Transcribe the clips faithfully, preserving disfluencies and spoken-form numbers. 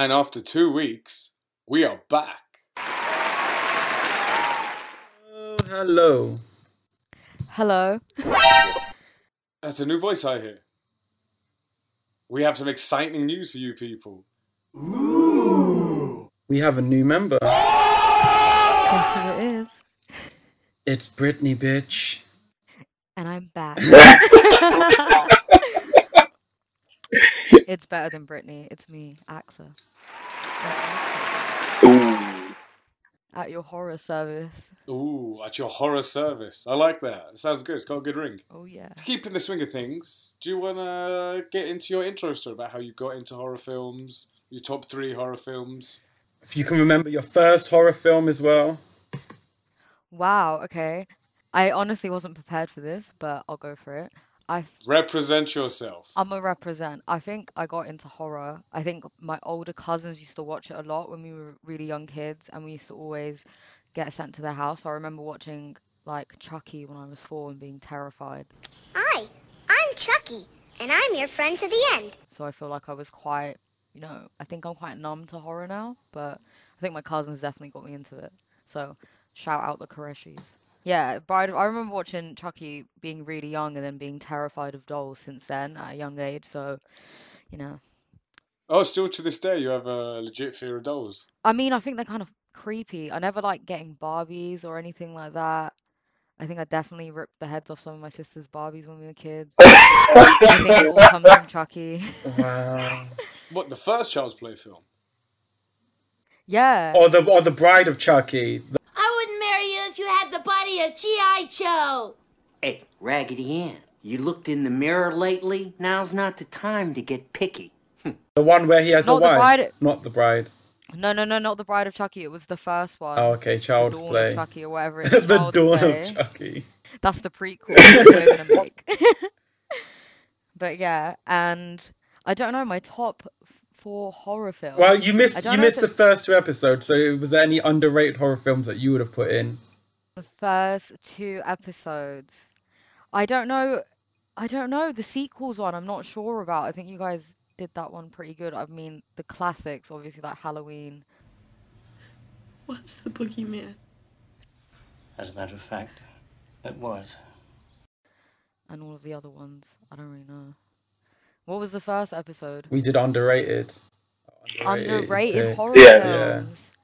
And after two weeks, we are back. Oh, hello. Hello. That's a new voice I hear. We have some exciting news for you people. Ooh. We have a new member. That's who it is. It's Brittany, bitch. And I'm back. It's better than Brittany. It's me, Aqasa. Ooh. At your horror service. Ooh, at your horror service. I like that. It sounds good. It's got a good ring. Oh, yeah. To keep in the swing of things, do you want to get into your intro story about how you got into horror films, your top three horror films? If you can remember your first horror film as well. Wow, okay. I honestly wasn't prepared for this, but I'll go for it. I f- represent yourself. I'm a represent. I think I got into horror. I think my older cousins used to watch it a lot when we were really young kids, and we used to always get sent to their house. I remember watching like Chucky when I was four and being terrified. Hi, I'm Chucky, and I'm your friend to the end. So I feel like I was quite, you know, I think I'm quite numb to horror now, but I think my cousins definitely got me into it. So shout out the Koreshis. Yeah, Bride of, I remember watching Chucky being really young and then being terrified of dolls since then at a young age, so, you know. Oh, still to this day you have a legit fear of dolls? I mean, I think they're kind of creepy. I never liked getting Barbies or anything like that. I think I definitely ripped the heads off some of my sister's Barbies when we were kids. I think it all comes from Chucky. Wow. What, the first Child's Play film? Yeah. Or the, or the Bride of Chucky. The- you had the body of G I Joe. Hey, Raggedy Ann, you looked in the mirror lately? Now's not the time to get picky. The one where he has not a wife, bride... not the bride. No, no, no, not the Bride of Chucky. It was the first one. Oh, okay, Child's Play. The Dawn play. Of Chucky or whatever it is. The Dawn play. Of Chucky. That's the prequel that we're going to make. But yeah, and I don't know, my top four horror films. Well, you missed, you missed the first two episodes, so was there any underrated horror films that you would have put in? The first two episodes. I don't know. I don't know. The sequels one, I'm not sure about. I think you guys did that one pretty good. I mean, the classics, obviously, like Halloween. What's the boogeyman? As a matter of fact, it was. And all of the other ones. I don't really know. What was the first episode? We did underrated. Underrated, underrated horror yeah. films. Yeah.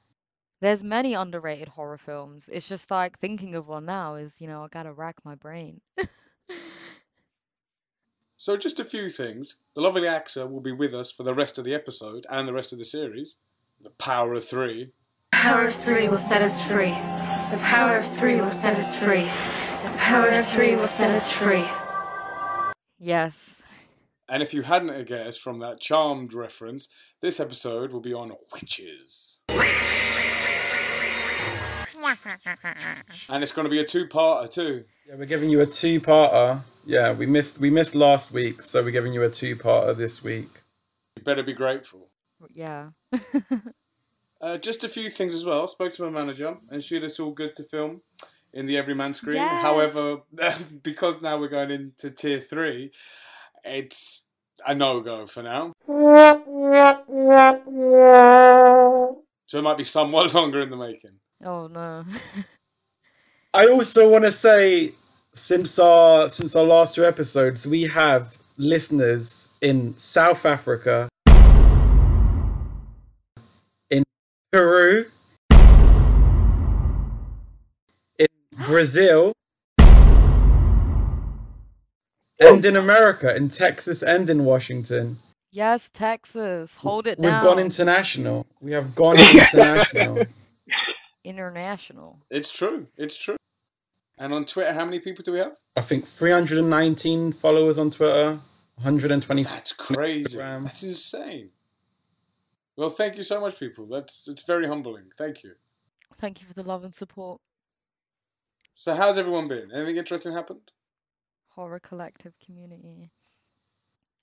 There's many underrated horror films. It's just like thinking of one now is, you know, I gotta rack my brain. So just a few things. The lovely Aqasa will be with us for the rest of the episode and the rest of the series. The power of three. The power of three will set us free. The power of three will set us free. The power of three will set us free. Yes. And if you hadn't guessed from that Charmed reference, this episode will be on witches. And it's going to be a two-parter too. Yeah, we're giving you a two-parter. Yeah, we missed we missed last week, so we're giving you a two-parter this week. You better be grateful. Yeah. uh, just a few things as well. Spoke to my manager, and she said it's all good to film in the Everyman screen. Yes. However, because now we're going into tier three, it's a no-go for now. So it might be somewhat longer in the making. Oh no. I also want to say, since our since our last two episodes, we have listeners in South Africa, in Peru, in Brazil, and in America, in Texas and in Washington. Yes, Texas. Hold it We've down. We've gone international. We have gone international. International. It's true. It's true. And on Twitter, how many people do we have? I think three hundred nineteen followers on Twitter. one hundred twenty. That's crazy. Instagram. That's insane. Well, thank you so much, people. That's it's very humbling. Thank you. Thank you for the love and support. So, how's everyone been? Anything interesting happened? Horror collective community.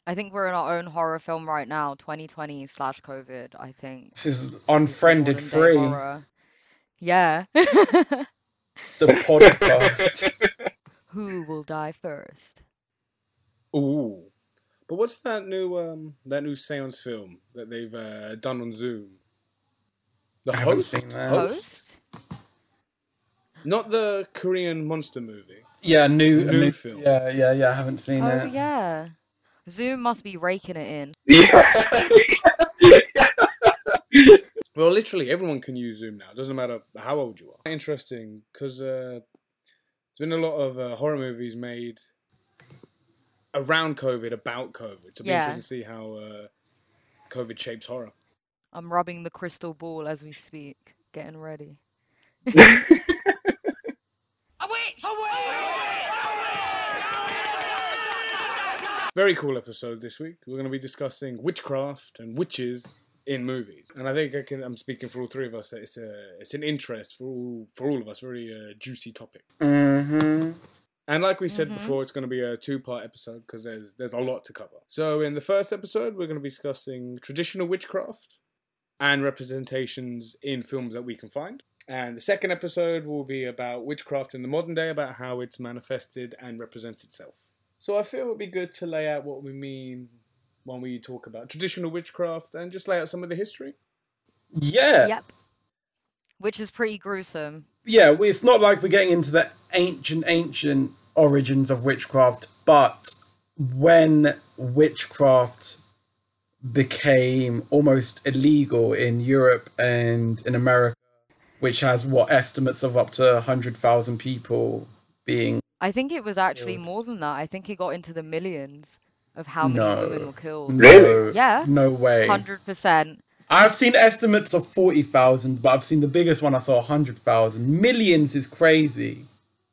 I think we're in our own horror film right now. twenty twenty slash COVID. I think this is Unfriended free. Horror. Yeah. The podcast. Who will die first? Ooh. But what's that new um, that new seance film that they've uh, done on Zoom? The I Host? Seen that. Host? Not the Korean monster movie. Yeah, new new, new film. Yeah, yeah, yeah. I haven't seen oh, it. Oh yeah, Zoom must be raking it in. Yeah. Well, literally everyone can use Zoom now. It doesn't matter how old you are. Interesting, because uh, there's been a lot of uh, horror movies made around COVID, about COVID. So it'll be yeah. interesting to see how uh, COVID shapes horror. I'm rubbing the crystal ball as we speak, getting ready. Very cool episode this week. We're going to be discussing witchcraft and witches in movies, and I think I can, I'm speaking for all three of us that it's a it's an interest for all for all of us. Very uh, juicy topic. Mm-hmm. And like we said mm-hmm. before, it's going to be a two-part episode because there's there's a lot to cover. So in the first episode, we're going to be discussing traditional witchcraft and representations in films that we can find. And the second episode will be about witchcraft in the modern day, about how it's manifested and represents itself. So I feel it would be good to lay out what we mean when we talk about traditional witchcraft and just lay out some of the history. Yeah. Yep. Which is pretty gruesome. Yeah, it's not like we're getting into the ancient, ancient origins of witchcraft, but when witchcraft became almost illegal in Europe and in America, which has what estimates of up to one hundred thousand people being... I think it was actually killed. More than that. I think it got into the millions of how many no, women were killed. Really? Yeah. No way. one hundred percent. I've seen estimates of forty thousand, but I've seen the biggest one I saw one hundred thousand. Millions is crazy.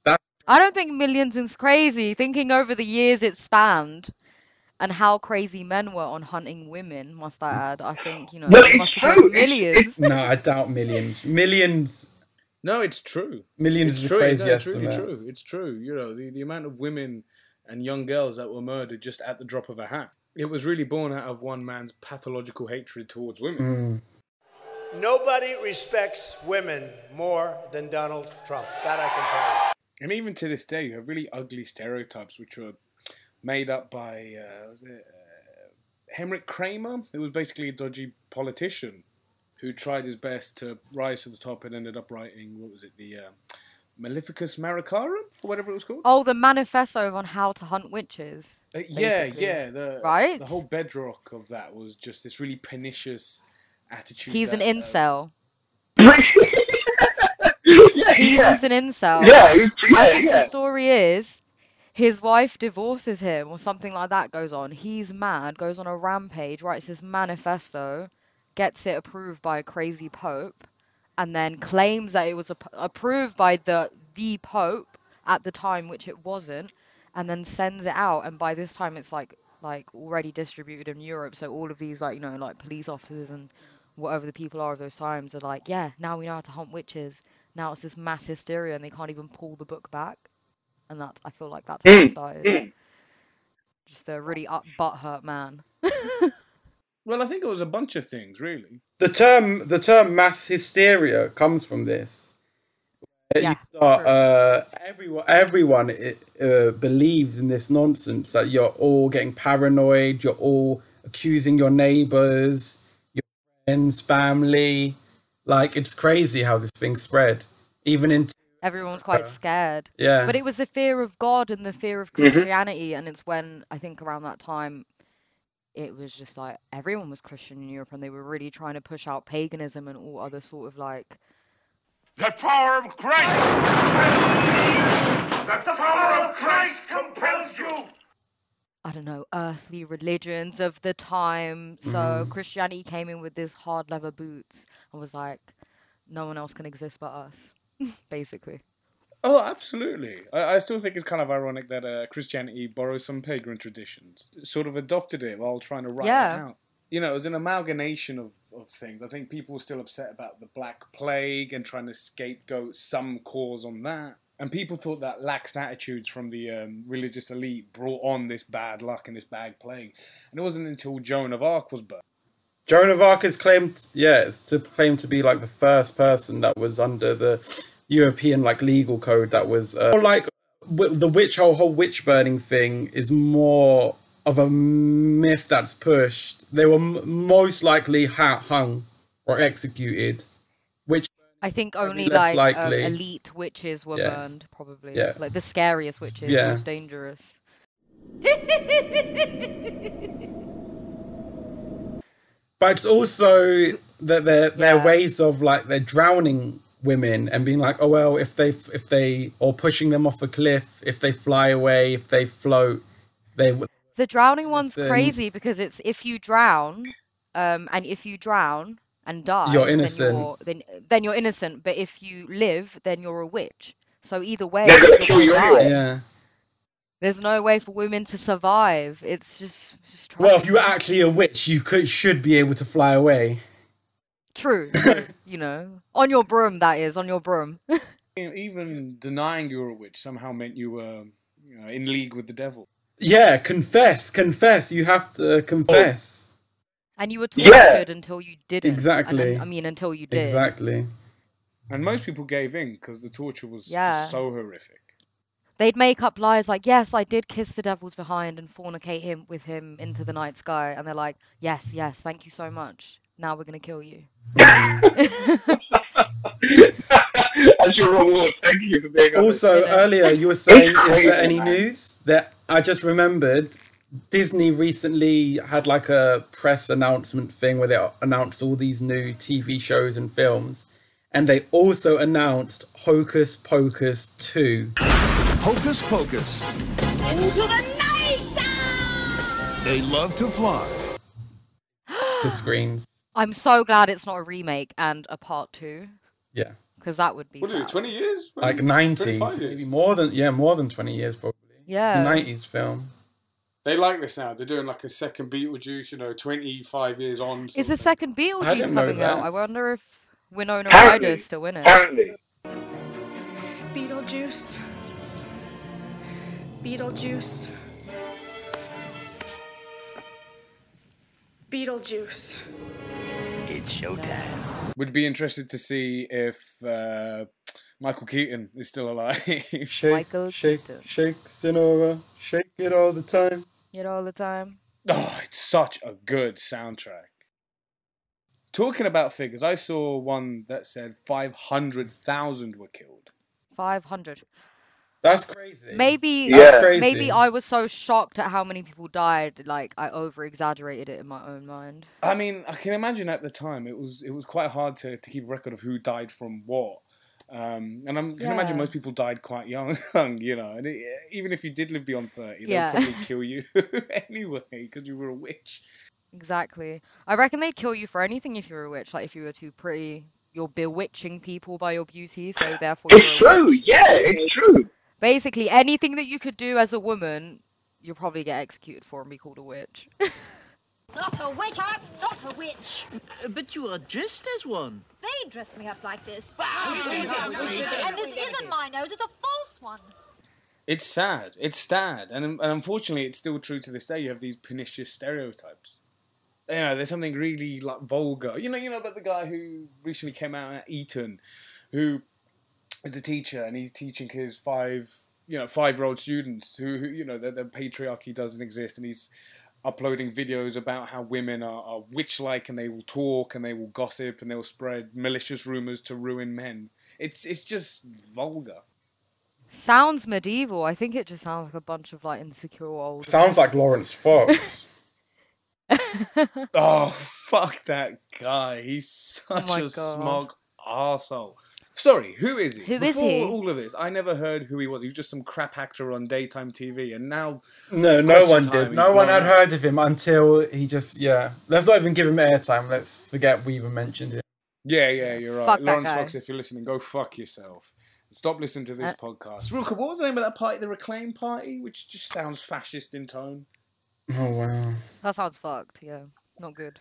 That's... I don't think millions is crazy. Thinking over the years it spanned and how crazy men were on hunting women, must I add. I think, you know, no, it must have been millions. No, I doubt millions. Millions... No, it's true. Millions it's is true. a crazy no, it's estimate. It's really true. It's true. You know, the, the amount of women and young girls that were murdered just at the drop of a hat. It was really born out of one man's pathological hatred towards women. Mm. Nobody respects women more than Donald Trump. That I can tell you. And even to this day, you have really ugly stereotypes which were made up by uh, was it, uh, Heinrich Kramer, who was basically a dodgy politician who tried his best to rise to the top and ended up writing, what was it, the uh, Maleficus Maricarum, or whatever it was called? Oh, the manifesto on how to hunt witches. Uh, yeah, yeah. The, right? The whole bedrock of that was just this really pernicious attitude. He's that, an incel. Uh... yeah, He's yeah. just an incel. Yeah, yeah I think yeah. the story is his wife divorces him or something like that goes on. He's mad, goes on a rampage, writes this manifesto, gets it approved by a crazy pope, and then claims that it was ap- approved by the the pope at the time, which it wasn't, and then sends it out. And by this time, it's like like already distributed in Europe. So all of these like you know like police officers and whatever the people are of those times are like, yeah, now we know how to hunt witches. Now it's this mass hysteria, and they can't even pull the book back. And that I feel like that's how it started. Just a really up butthurt man. Well, I think it was a bunch of things, really. The term the term mass hysteria comes from this. Yeah, you start, uh, everyone everyone uh, believes in this nonsense that you're all getting paranoid, you're all accusing your neighbours, your friends, family. Like, it's crazy how this thing spread. Even in... Everyone's quite scared. Yeah. But it was the fear of God and the fear of Christianity, mm-hmm. and it's when, I think around that time... It was just like everyone was Christian in Europe and they were really trying to push out paganism and all other sort of like... The power of Christ compels you! The power of Christ compels you! I don't know, earthly religions of the time. So mm. Christianity came in with this hard leather boots and was like, no one else can exist but us, basically. Oh, absolutely. I, I still think it's kind of ironic that uh, Christianity borrows some pagan traditions, sort of adopted it while trying to write yeah. it out. You know, it was an amalgamation of, of things. I think people were still upset about the Black Plague and trying to scapegoat some cause on that. And people thought that lax attitudes from the um, religious elite brought on this bad luck and this bad plague. And it wasn't until Joan of Arc was burned. Joan of Arc is claimed, yeah, it's to claim to be like the first person that was under the... European like legal code that was uh, like w- the witch whole whole witch burning thing is more of a myth that's pushed, they were m most likely ha hung or executed. Which I think only like um, elite witches were yeah. burned, probably. Yeah. Like the scariest witches, yeah. most dangerous. But it's also that their their yeah. ways of like they're drowning women and being like, oh well, if they if they or pushing them off a cliff, if they fly away, if they float, they. The drowning one's then... crazy because it's if you drown, um, and if you drown and die, you're innocent. Then you're, then, then you're innocent, but if you live, then you're a witch. So either way, you're gonna you die. Anyway. Yeah. There's no way for women to survive. It's just, just well, if you were actually a witch, you could should be able to fly away. True, you know, on your broom. That is on your broom. Even denying you were a witch somehow meant you were, you know, in league with the devil. Yeah, confess, confess. You have to confess. And you were tortured yeah. until you didn't. Exactly. And, I mean, until you did. Exactly. And most people gave in because the torture was yeah. just so horrific. They'd make up lies like, yes, I did kiss the devil's behind and fornicate him with him into the night sky. And they're like, yes, yes, thank you so much. Now we're going to kill you. As your reward, thank you for being Also, honest. Earlier you were saying, is there any news? That I just remembered, Disney recently had like a press announcement thing where they announced all these new T V shows and films. And they also announced Hocus Pocus two. Hocus Pocus. Into the night! They love to fly. To screens. I'm so glad it's not a remake and a part two. Yeah. Because that would be What sad. Are you, twenty years? Like nineties. Maybe more than, yeah, more than twenty years probably. Yeah. nineties film. They like this now. They're doing like a second Beetlejuice, you know, twenty-five years on. Is something. The second Beetlejuice coming out? I wonder if Winona Ryder is still in it. Apparently. Beetlejuice. Beetlejuice. Beetlejuice. It's showtime. Would be interested to see if uh, Michael Keaton is still alive. shake, Michael shake, Keaton. Shake, Sonora, shake it all the time. It all the time. Oh, it's such a good soundtrack. Talking about figures, I saw one that said five hundred thousand were killed. five hundred. That's crazy. Maybe yeah. that's crazy. Maybe I was so shocked at how many people died, like I over-exaggerated it in my own mind. I mean, I can imagine at the time it was it was quite hard to, to keep a record of who died from what. Um, and I can yeah. imagine most people died quite young, you know. And it, even if you did live beyond thirty, yeah. they'd probably kill you anyway because you were a witch. Exactly. I reckon they'd kill you for anything if you were a witch. Like if you were too pretty, you're bewitching people by your beauty, so therefore you're It's true, witch. Yeah, it's true. Basically, anything that you could do as a woman, you'll probably get executed for and be called a witch. Not a witch, I'm not a witch. But you are dressed as one. They dressed me up like this. And this isn't my nose, it's a false one. It's sad, it's sad. And, and unfortunately, it's still true to this day. You have these pernicious stereotypes. You know, there's something really, like, vulgar. You know, you know about the guy who recently came out at Eton, who... as a teacher, and he's teaching his five, you know, five-year-old students who, who you know, the, the patriarchy doesn't exist, and he's uploading videos about how women are, are witch-like, and they will talk, and they will gossip, and they will spread malicious rumours to ruin men. It's it's just vulgar. Sounds medieval. I think it just sounds like a bunch of, like, insecure old... Sounds men. Like Lawrence Fox. Oh, fuck that guy. He's such oh a God. smug arsehole. Sorry, who is he? Who Before is he? All of this, I never heard who he was. He was just some crap actor on daytime T V, and now no, no one did. No one had heard of him until he just yeah. Let's not even give him airtime. Let's forget we even mentioned him. Yeah, yeah, you're right. Fuck Lawrence Fox, if you're listening, go fuck yourself. Stop listening to this uh, podcast. Ruka, what was the name of that party? The Reclaim Party, which just sounds fascist in tone. Oh wow, that sounds fucked. Yeah, not good.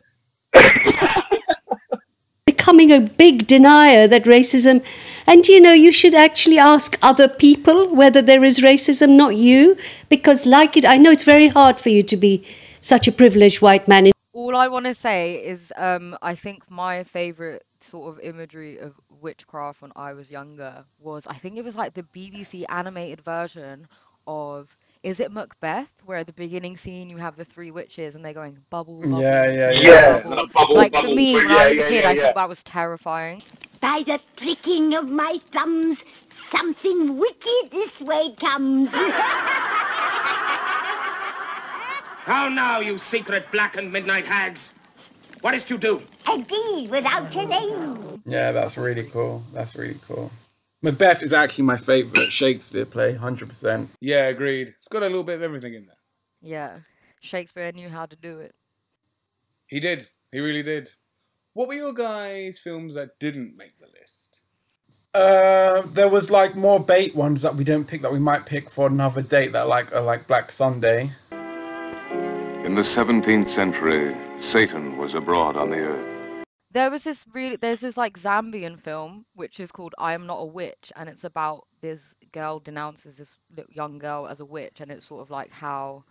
Becoming a big denier that racism, and you know, you should actually ask other people whether there is racism, not you, because like it, I know it's very hard for you to be such a privileged white man. All I want to say is um, I think my favourite sort of imagery of witchcraft when I was younger was, I think it was like the B B C animated version of Is it Macbeth where at the beginning scene you have the three witches and they're going bubble, bubble, yeah, yeah, yeah, yeah. Bubble. No, bubble, like bubble, for me, when yeah, I was a kid, yeah, yeah, I thought that was terrifying. By the pricking of my thumbs, something wicked this way comes. How now, you secret black and midnight hags? What is to do? A deed without your name. Yeah, that's really cool. That's really cool. Macbeth is actually my favourite Shakespeare play, one hundred percent. Yeah, agreed. It's got a little bit of everything in there. Yeah. Shakespeare knew how to do it. He did. He really did. What were your guys' films that didn't make the list? Uh, there was, like, more bait ones that we don't pick that we might pick for another date that, like, are like Black Sunday. In the seventeenth century, Satan was abroad on the earth. There was this really, there's this like Zambian film, which is called I Am Not a Witch. And it's about this girl denounces this young girl as a witch. And it's sort of like how,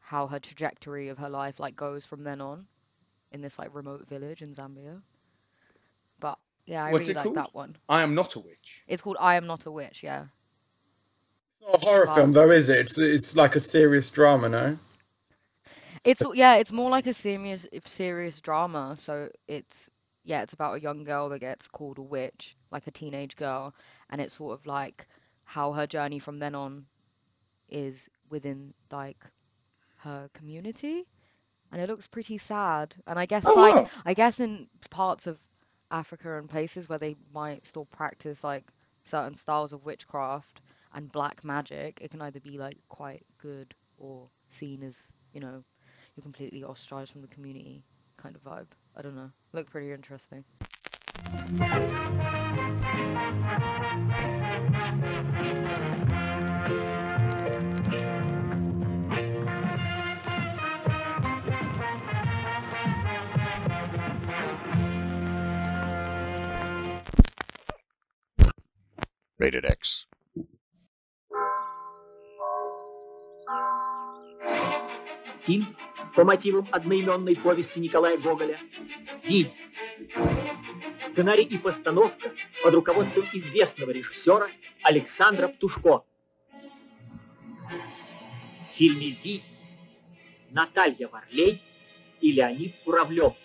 how her trajectory of her life like goes from then on in this like remote village in Zambia. But yeah, I What's really like that one. I Am Not a Witch. It's called I Am Not a Witch. Yeah. It's not a horror but, film though, is it? It's, it's like a serious drama, no? It's yeah, it's more like a serious, serious drama. So it's yeah, it's about a young girl that gets called a witch, like a teenage girl, and it's sort of like how her journey from then on is within like her community, and it looks pretty sad. And I guess oh, like wow. I guess in parts of Africa and places where they might still practice like certain styles of witchcraft and black magic, it can either be like quite good or seen as, you know, you're completely ostracized from the community kind of vibe. I don't know. Looked pretty interesting. Rated X. Фильм по мотивам одноименной повести Николая Гоголя «Вий». Сценарий и постановка под руководством известного режиссера Александра Птушко. В фильме «Вий» Наталья Варлей и Леонид Куравлев.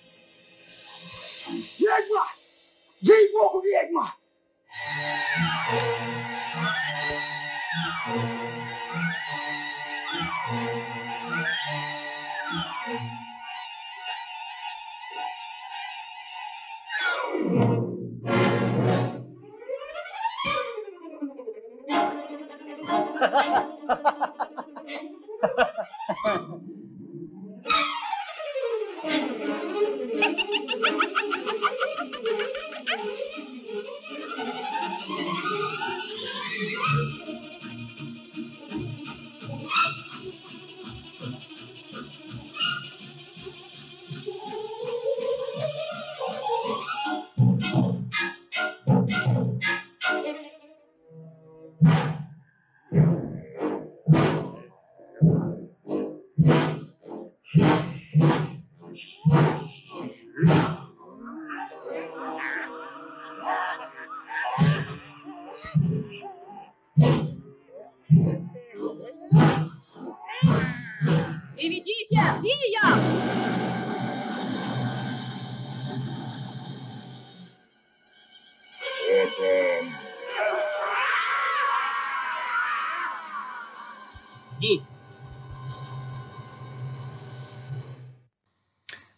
Ведьма! Ей-богу, ведьма!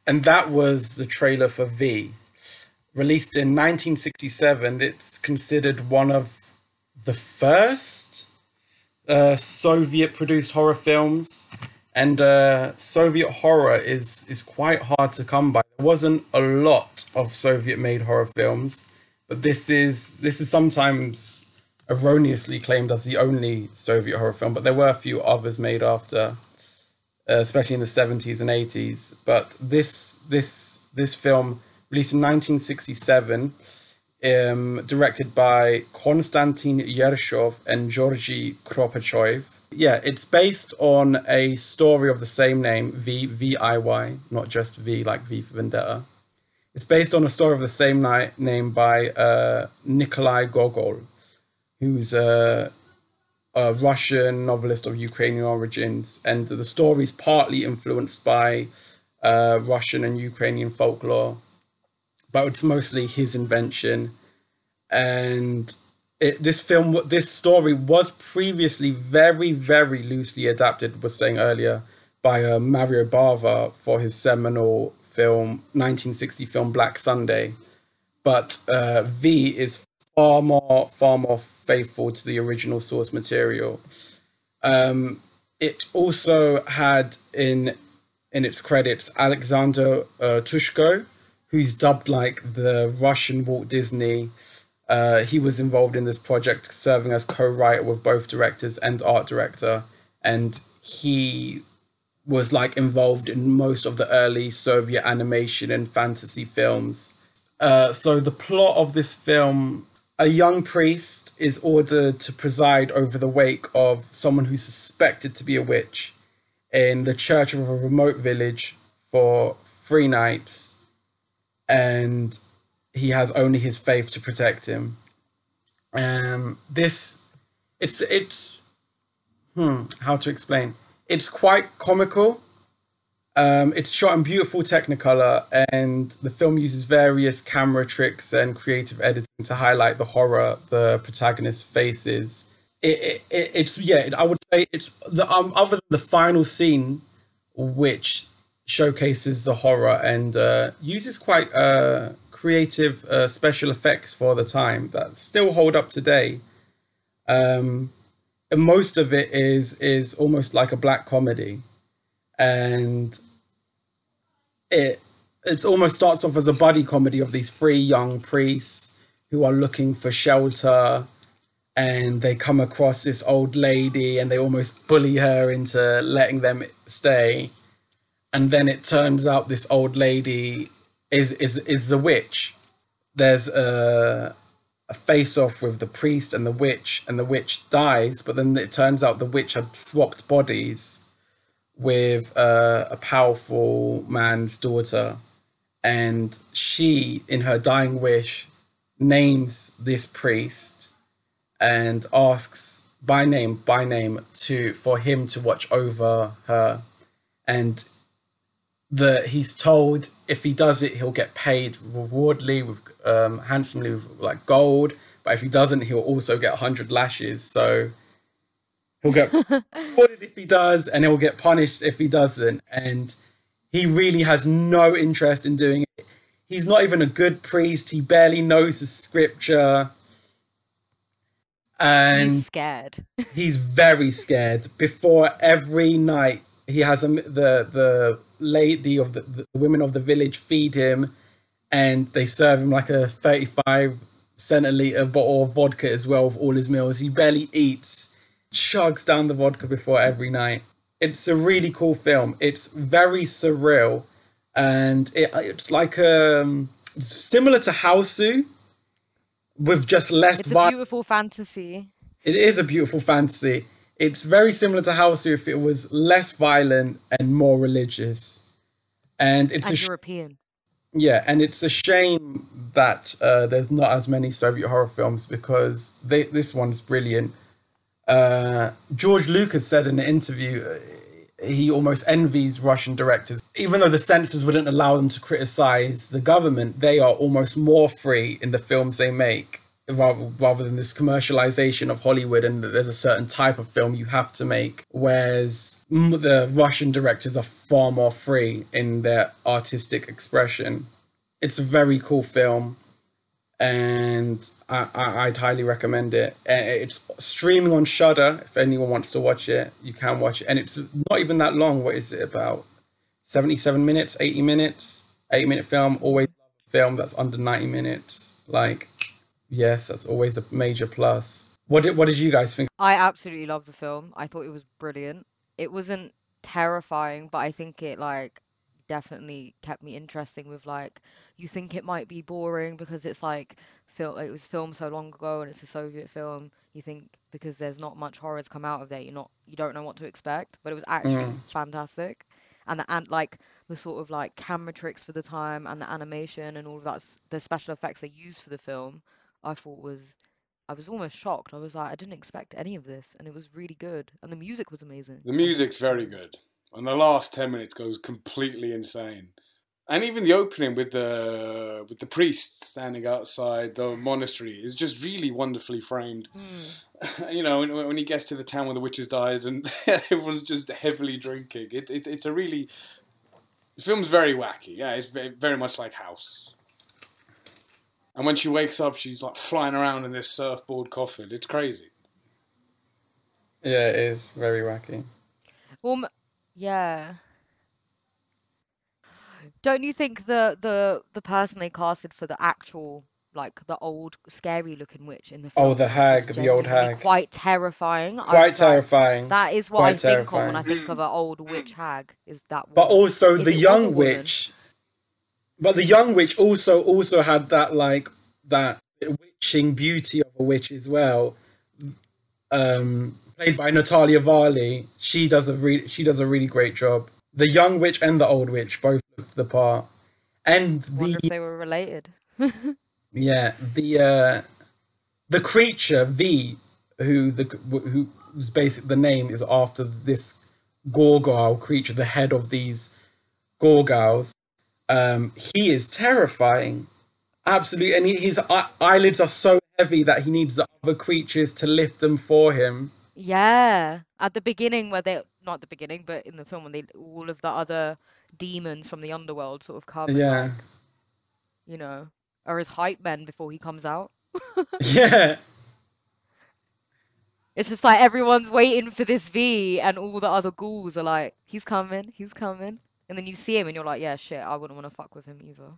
And that was the trailer for Viy. Released in nineteen sixty-seven, it's considered one of the first uh, Soviet-produced horror films. And uh, Soviet horror is, is quite hard to come by. There wasn't a lot of Soviet-made horror films, but this is, this is sometimes erroneously claimed as the only Soviet horror film, but there were a few others made after. Uh, especially in the seventies and eighties, but this this this film released in nineteen sixty-seven, um, directed by Konstantin Yershov and Georgy Kropotchoy. Yeah, it's based on a story of the same name, V V I Y, not just V like V for Vendetta. It's based on a story of the same ni- name by uh, Nikolai Gogol, who's a uh, a Russian novelist of Ukrainian origins, and the story is partly influenced by uh, Russian and Ukrainian folklore, but it's mostly his invention. And it, this film, this story was previously very, very loosely adapted, was saying earlier, by uh, Mario Bava for his seminal film, nineteen sixty film, Black Sunday. But uh, Viy is far more, far more faithful to the original source material. Um, it also had in, in its credits, Alexander uh, Tushko, who's dubbed like the Russian Walt Disney. Uh, he was involved in this project, serving as co-writer with both directors and art director. And he was like involved in most of the early Soviet animation and fantasy films. Uh, so the plot of this film, a young priest is ordered to preside over the wake of someone who's suspected to be a witch in the church of a remote village for three nights. And he has only his faith to protect him. Um, this, it's, it's, hmm, how to explain? It's quite comical. Um, it's shot in beautiful Technicolor, and the film uses various camera tricks and creative editing to highlight the horror the protagonist faces. It, it, it it's yeah, I would say it's the um, other than the final scene, which showcases the horror and uh, uses quite uh, creative uh, special effects for the time that still hold up today. Um, and most of it is is almost like a black comedy, and it it almost starts off as a buddy comedy of these three young priests who are looking for shelter, and they come across this old lady and they almost bully her into letting them stay. And then it turns out this old lady is is is the witch. There's a, a face-off with the priest and the witch, and the witch dies. But then it turns out the witch had swapped bodies with uh, a powerful man's daughter, and she, in her dying wish, names this priest and asks by name, by name, to for him to watch over her, and that he's told if he does it, he'll get paid rewardly with um, handsomely with like gold, but if he doesn't, he'll also get one hundred lashes. So he'll get rewarded if he does, and he'll get punished if he doesn't. And he really has no interest in doing it. He's not even a good priest. He barely knows the scripture. And he's scared. He's very scared. Before every night, he has a, the the lady of the, the women of the village feed him, and they serve him like a thirty-five centiliter bottle of vodka as well with all his meals. He barely eats, chugs down the vodka before every night. It's a really cool film. It's very surreal, and it, it's like um similar to Hausu, with just less. It's a beautiful fantasy. It is a beautiful fantasy. It's very similar to Hausu if it was less violent and more religious. And it's and a European. Yeah, and it's a shame that uh, there's not as many Soviet horror films, because they, this one's brilliant. Uh, George Lucas said in an interview uh, he almost envies Russian directors. Even though the censors wouldn't allow them to criticize the government, they are almost more free in the films they make. Rather, rather than this commercialization of Hollywood, and that there's a certain type of film you have to make, whereas the Russian directors are far more free in their artistic expression. It's a very cool film, and I, I, I'd highly recommend it. It's streaming on Shudder. If anyone wants to watch it, you can watch it. And it's not even that long. What is it, about seventy-seven minutes, eighty minutes? eighty minute film. Always film that's under ninety minutes. Like, yes, that's always a major plus. What did, what did you guys think? I absolutely loved the film. I thought it was brilliant. It wasn't terrifying, but I think it like definitely kept me interesting with like, you think it might be boring because it's like, fil it was filmed so long ago and it's a Soviet film. You think because there's not much horror to come out of there, you're not, you don't know what to expect, but it was actually mm. fantastic. And, the, and like the sort of like camera tricks for the time and the animation and all of that, the special effects they used for the film, I thought was I was almost shocked. I was like, I didn't expect any of this, and it was really good, and the music was amazing. The music's very good, and the last ten minutes goes completely insane. And even the opening with the with the priest standing outside the monastery is just really wonderfully framed. Mm. You know, when, when he gets to the town where the witches died and everyone's just heavily drinking, it, it it's a really the film's very wacky. Yeah, it's very, very much like House. And when she wakes up, she's like flying around in this surfboard coffin. It's crazy. Yeah, it is very wacky. Um, yeah. Don't you think the, the, the person they casted for the actual, like, the old, scary-looking witch in the film... Oh, the hag, the old hag. Quite terrifying. Quite terrifying. Like, that is what quite I think terrifying. Of when I think of an old witch hag, is that woman. But also if the young witch... But the young witch also also had that, like, that witching beauty of a witch as well. Um, played by Natalia Varley. She does a re- she does a really great job. The young witch and the old witch both looked the part. And the... I wonder if they were related. Yeah, the uh, the creature, Viy, who the who's basic the name is after this gorgile creature, the head of these gorgiles. Um, he is terrifying, absolutely, and he, his eye- eyelids are so heavy that he needs the other creatures to lift them for him. Yeah, at the beginning where they, not the beginning, but in the film when they, all of the other demons from the underworld sort of come. Yeah. And, like, you know, are his hype men before he comes out. Yeah. It's just like everyone's waiting for this Viy and all the other ghouls are like, he's coming, he's coming. And then you see him and you're like, yeah, shit, I wouldn't want to fuck with him either.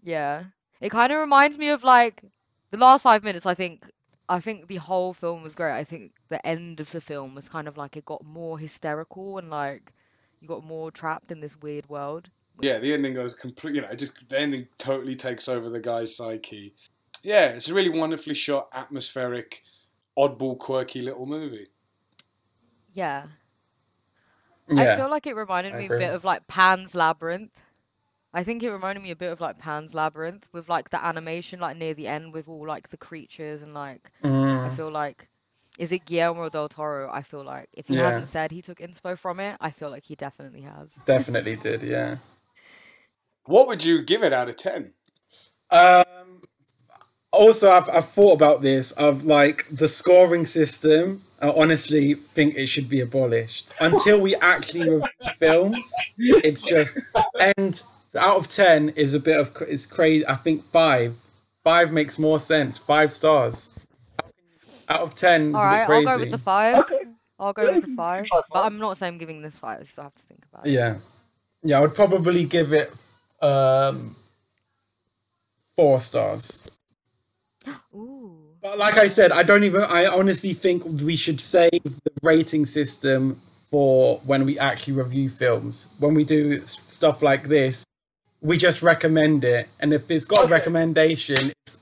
Yeah. It kind of reminds me of, like, the last five minutes, I think, I think the whole film was great. I think the end of the film was kind of like it got more hysterical and, like, you got more trapped in this weird world. Yeah, the ending goes completely, you know, just the ending totally takes over the guy's psyche. Yeah, it's a really wonderfully shot, atmospheric, oddball, quirky little movie. Yeah. Yeah, I feel like it reminded me a bit of, like, Pan's Labyrinth. I think it reminded me a bit of, like, Pan's Labyrinth with, like, the animation, like, near the end with all, like, the creatures and, like, mm. I feel like... Is it Guillermo del Toro? I feel like if he yeah. hasn't said he took inspo from it, I feel like he definitely has. Definitely did, yeah. What would you give it out of ten? Um, also, I've, I've thought about this. I've, like, the scoring system... I honestly think it should be abolished. Until we actually review films, it's just... And out of ten is a bit of... It's crazy. I think five. Five makes more sense. Five stars. Out of ten is all right, a bit crazy. I'll go with the five. Okay. I'll go with the five. But I'm not saying I'm giving this five. I still have to think about it. Yeah. Yeah, I would probably give it um, four stars. Ooh. But like I said, I don't even, I honestly think we should save the rating system for when we actually review films. When we do stuff like this, we just recommend it. And if it's got a recommendation, it's,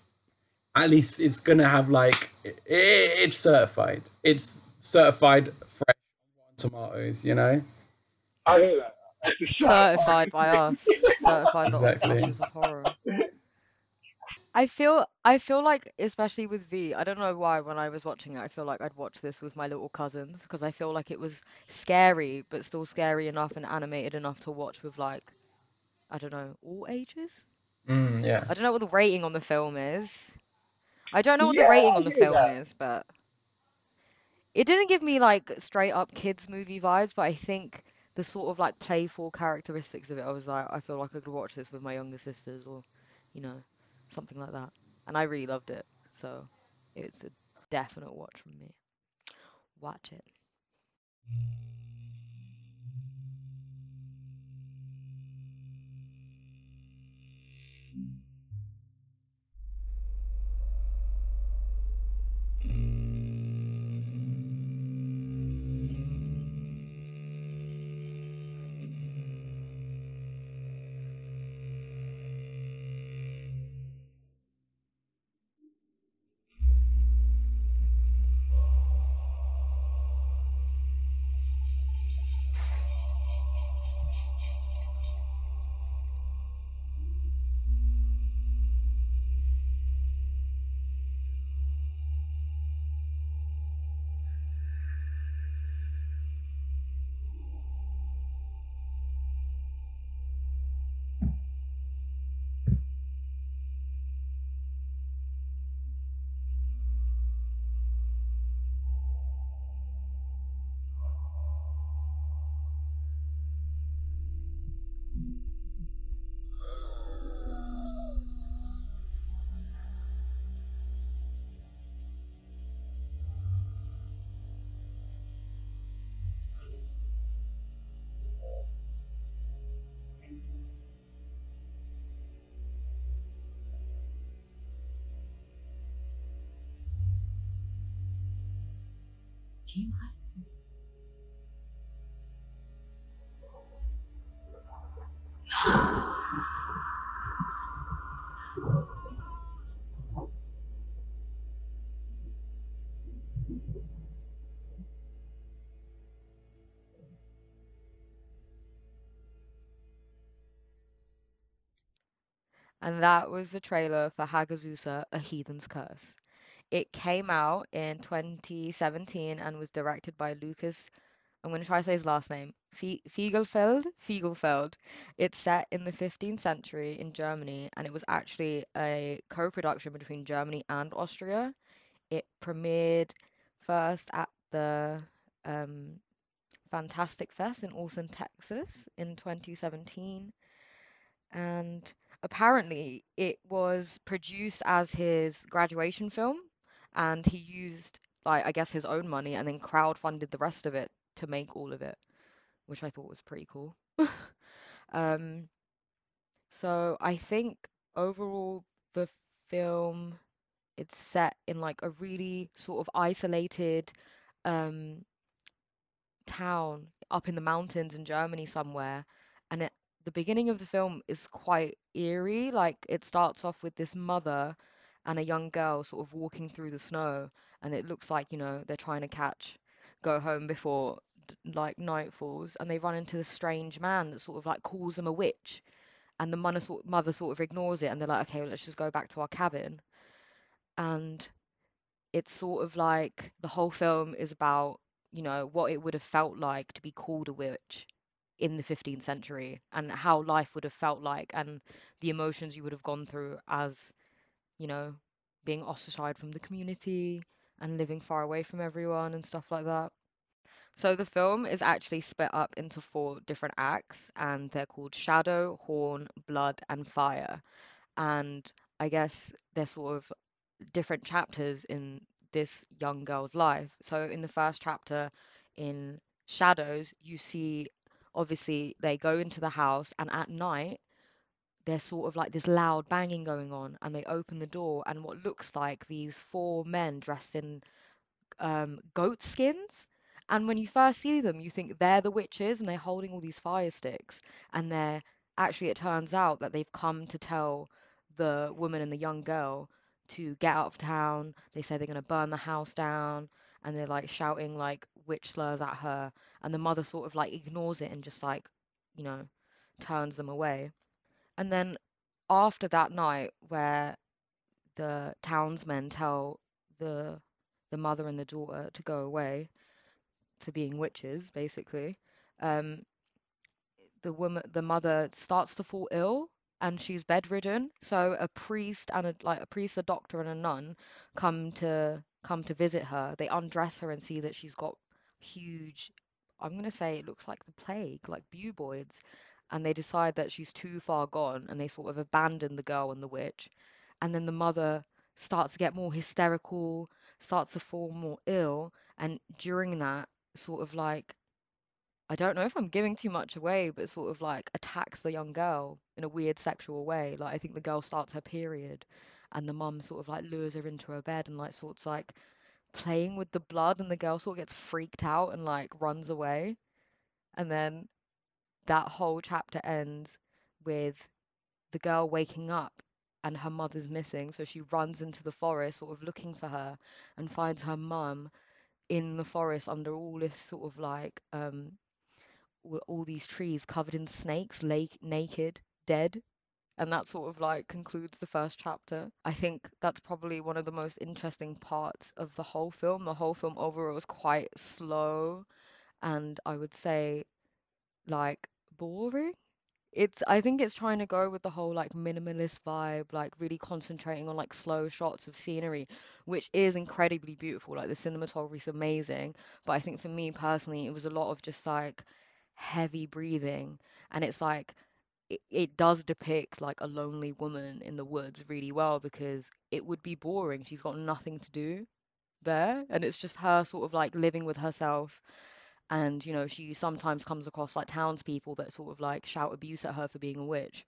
at least it's going to have like, it, it's certified. It's certified fresh tomatoes, you know? I hear that. Certified by us. Certified by exactly. Pictures of horror. I feel I feel like, especially with Viy, I don't know why when I was watching it, I feel like I'd watch this with my little cousins because I feel like it was scary, but still scary enough and animated enough to watch with, like, I don't know, all ages? Mm, yeah. I don't know what the rating on the film is. I don't know what yeah, the rating on the film that. is, but... It didn't give me, like, straight-up kids' movie vibes, but I think the sort of, like, playful characteristics of it, I was like, I feel like I could watch this with my younger sisters or, you know... something like that, and I really loved it, so it's a definite watch from me. Watch it. came out of me. And that was the trailer for Hagazussa, A Heathen's Curse. It came out in twenty seventeen and was directed by Lucas, I'm going to try to say his last name, Fe- Fiegelfeld? Fiegelfeld. It's set in the fifteenth century in Germany, and it was actually a co-production between Germany and Austria. It premiered first at the um, Fantastic Fest in Austin, Texas in twenty seventeen, and apparently it was produced as his graduation film, and he used, like, I guess his own money and then crowdfunded the rest of it to make all of it, which I thought was pretty cool. um, so I think overall the film, it's set in like a really sort of isolated um, town up in the mountains in Germany somewhere, and it the beginning of the film is quite eerie. Like, it starts off with this mother and a young girl sort of walking through the snow, and it looks like, you know, they're trying to catch, go home before like night falls, and they run into this strange man that sort of like calls them a witch, and the mother sort mother sort of ignores it, and they're like, okay, well, let's just go back to our cabin. And it's sort of like the whole film is about, you know, what it would have felt like to be called a witch in the fifteenth century, and how life would have felt like, and the emotions you would have gone through as, you know, being ostracized from the community and living far away from everyone and stuff like that. So the film is actually split up into four different acts, and they're called Shadow, Horn, Blood and Fire. And I guess they're sort of different chapters in this young girl's life. So in the first chapter, in Shadows, you see, obviously, they go into the house, and at night, there's sort of like this loud banging going on, and they open the door, and what looks like these four men dressed in um, goat skins. And when you first see them, you think they're the witches, and they're holding all these fire sticks. And they're actually, it turns out that they've come to tell the woman and the young girl to get out of town. They say they're going to burn the house down, and they're like shouting like witch slurs at her, and the mother sort of like ignores it and just like, you know, turns them away. And then after that night where the townsmen tell the the mother and the daughter to go away for being witches, basically, um, the woman, the mother starts to fall ill, and she's bedridden. So a priest and a, like a priest, a doctor, and a nun come to come to visit her. They undress her and see that she's got huge, I'm gonna say it looks like the plague, like buboids, and they decide that she's too far gone, and they sort of abandon the girl and the witch. And then the mother starts to get more hysterical, starts to fall more ill, and during that, sort of like, I don't know if I'm giving too much away, but sort of like attacks the young girl in a weird sexual way. Like, I think the girl starts her period, and the mum sort of like lures her into her bed and like sorts like playing with the blood, and the girl sort of gets freaked out and like runs away. And then that whole chapter ends with the girl waking up and her mother's missing, so she runs into the forest sort of looking for her, and finds her mum in the forest under all this sort of like um all these trees covered in snakes, lake naked, dead. And that sort of like concludes the first chapter. I think that's probably one of the most interesting parts of the whole film. The whole film overall was quite slow, and I would say like boring. It's, I think it's trying to go with the whole like minimalist vibe, like really concentrating on like slow shots of scenery, which is incredibly beautiful. Like, the cinematography is amazing, but I think for me personally, it was a lot of just like heavy breathing, and it's like, It, it does depict like a lonely woman in the woods really well, because it would be boring. She's got nothing to do there, and it's just her sort of like living with herself. And, you know, she sometimes comes across like townspeople that sort of like shout abuse at her for being a witch.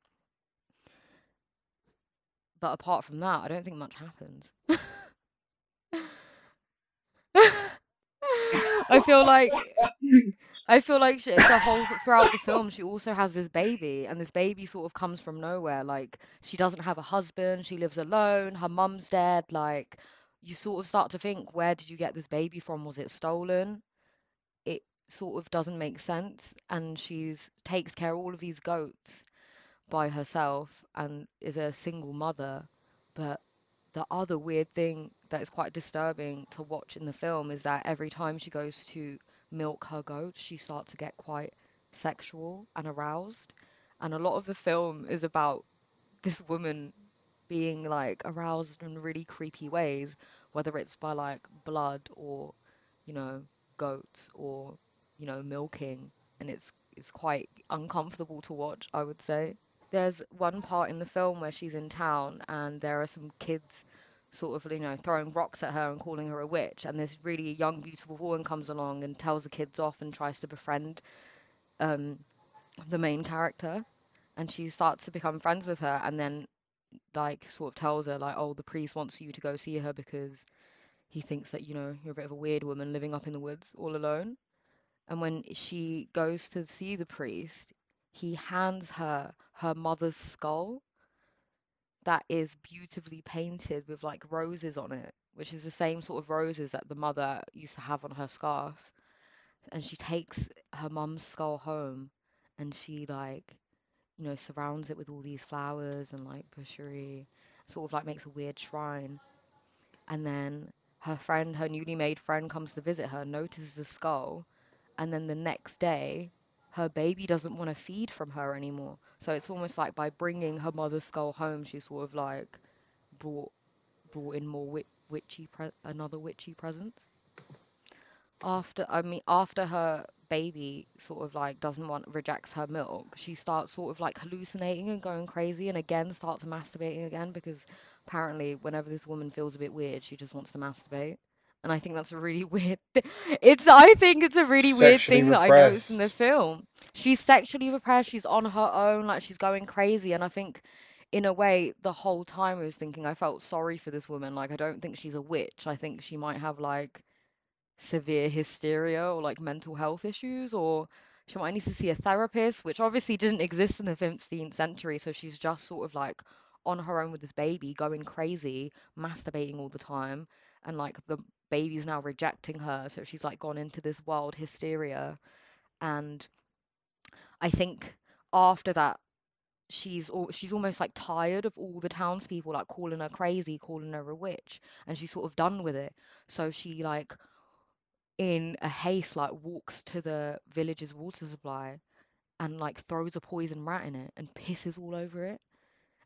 But apart from that, I don't think much happens. I feel like I feel like she, the whole throughout the film, she also has this baby, and this baby sort of comes from nowhere. Like, she doesn't have a husband, she lives alone, her mum's dead. Like, you sort of start to think, where did you get this baby from? Was it stolen? It sort of doesn't make sense, and she's takes care of all of these goats by herself and is a single mother. But the other weird thing that is quite disturbing to watch in the film is that every time she goes to milk her goats, she starts to get quite sexual and aroused. And a lot of the film is about this woman being like aroused in really creepy ways, whether it's by like blood or, you know, goats or, you know, milking. And it's it's quite uncomfortable to watch, I would say. There's one part in the film where she's in town and there are some kids sort of, you know, throwing rocks at her and calling her a witch. And this really young, beautiful woman comes along and tells the kids off and tries to befriend um, the main character. And she starts to become friends with her and then, like, sort of tells her, like, oh, the priest wants you to go see her because he thinks that, you know, you're a bit of a weird woman living up in the woods all alone. And when she goes to see the priest, he hands her her mother's skull that is beautifully painted with like roses on it, which is the same sort of roses that the mother used to have on her scarf. And she takes her mum's skull home and she like, you know, surrounds it with all these flowers and like butchery, sort of like makes a weird shrine. And then her friend, her newly made friend comes to visit her, notices the skull, and then the next day her baby doesn't want to feed from her anymore. So it's almost like by bringing her mother's skull home, she sort of like brought brought in more wit- witchy pre- another witchy presence. After I mean, after her baby sort of like doesn't want rejects her milk, she starts sort of like hallucinating and going crazy, and again starts masturbating again because apparently whenever this woman feels a bit weird, she just wants to masturbate. And I think that's a really weird thi- it's I think it's a really weird thing that I noticed in the film. She's sexually repressed, she's on her own, like she's going crazy. And I think in a way the whole time I was thinking I felt sorry for this woman. Like, I don't think she's a witch. I think she might have like severe hysteria or like mental health issues, or she might need to see a therapist, which obviously didn't exist in the fifteenth century. So she's just sort of like on her own with this baby, going crazy, masturbating all the time, and like the baby's now rejecting her, so she's like gone into this wild hysteria. And I think after that she's all she's almost like tired of all the townspeople like calling her crazy, calling her a witch, and she's sort of done with it. So she like in a haste like walks to the village's water supply and like throws a poison rat in it and pisses all over it.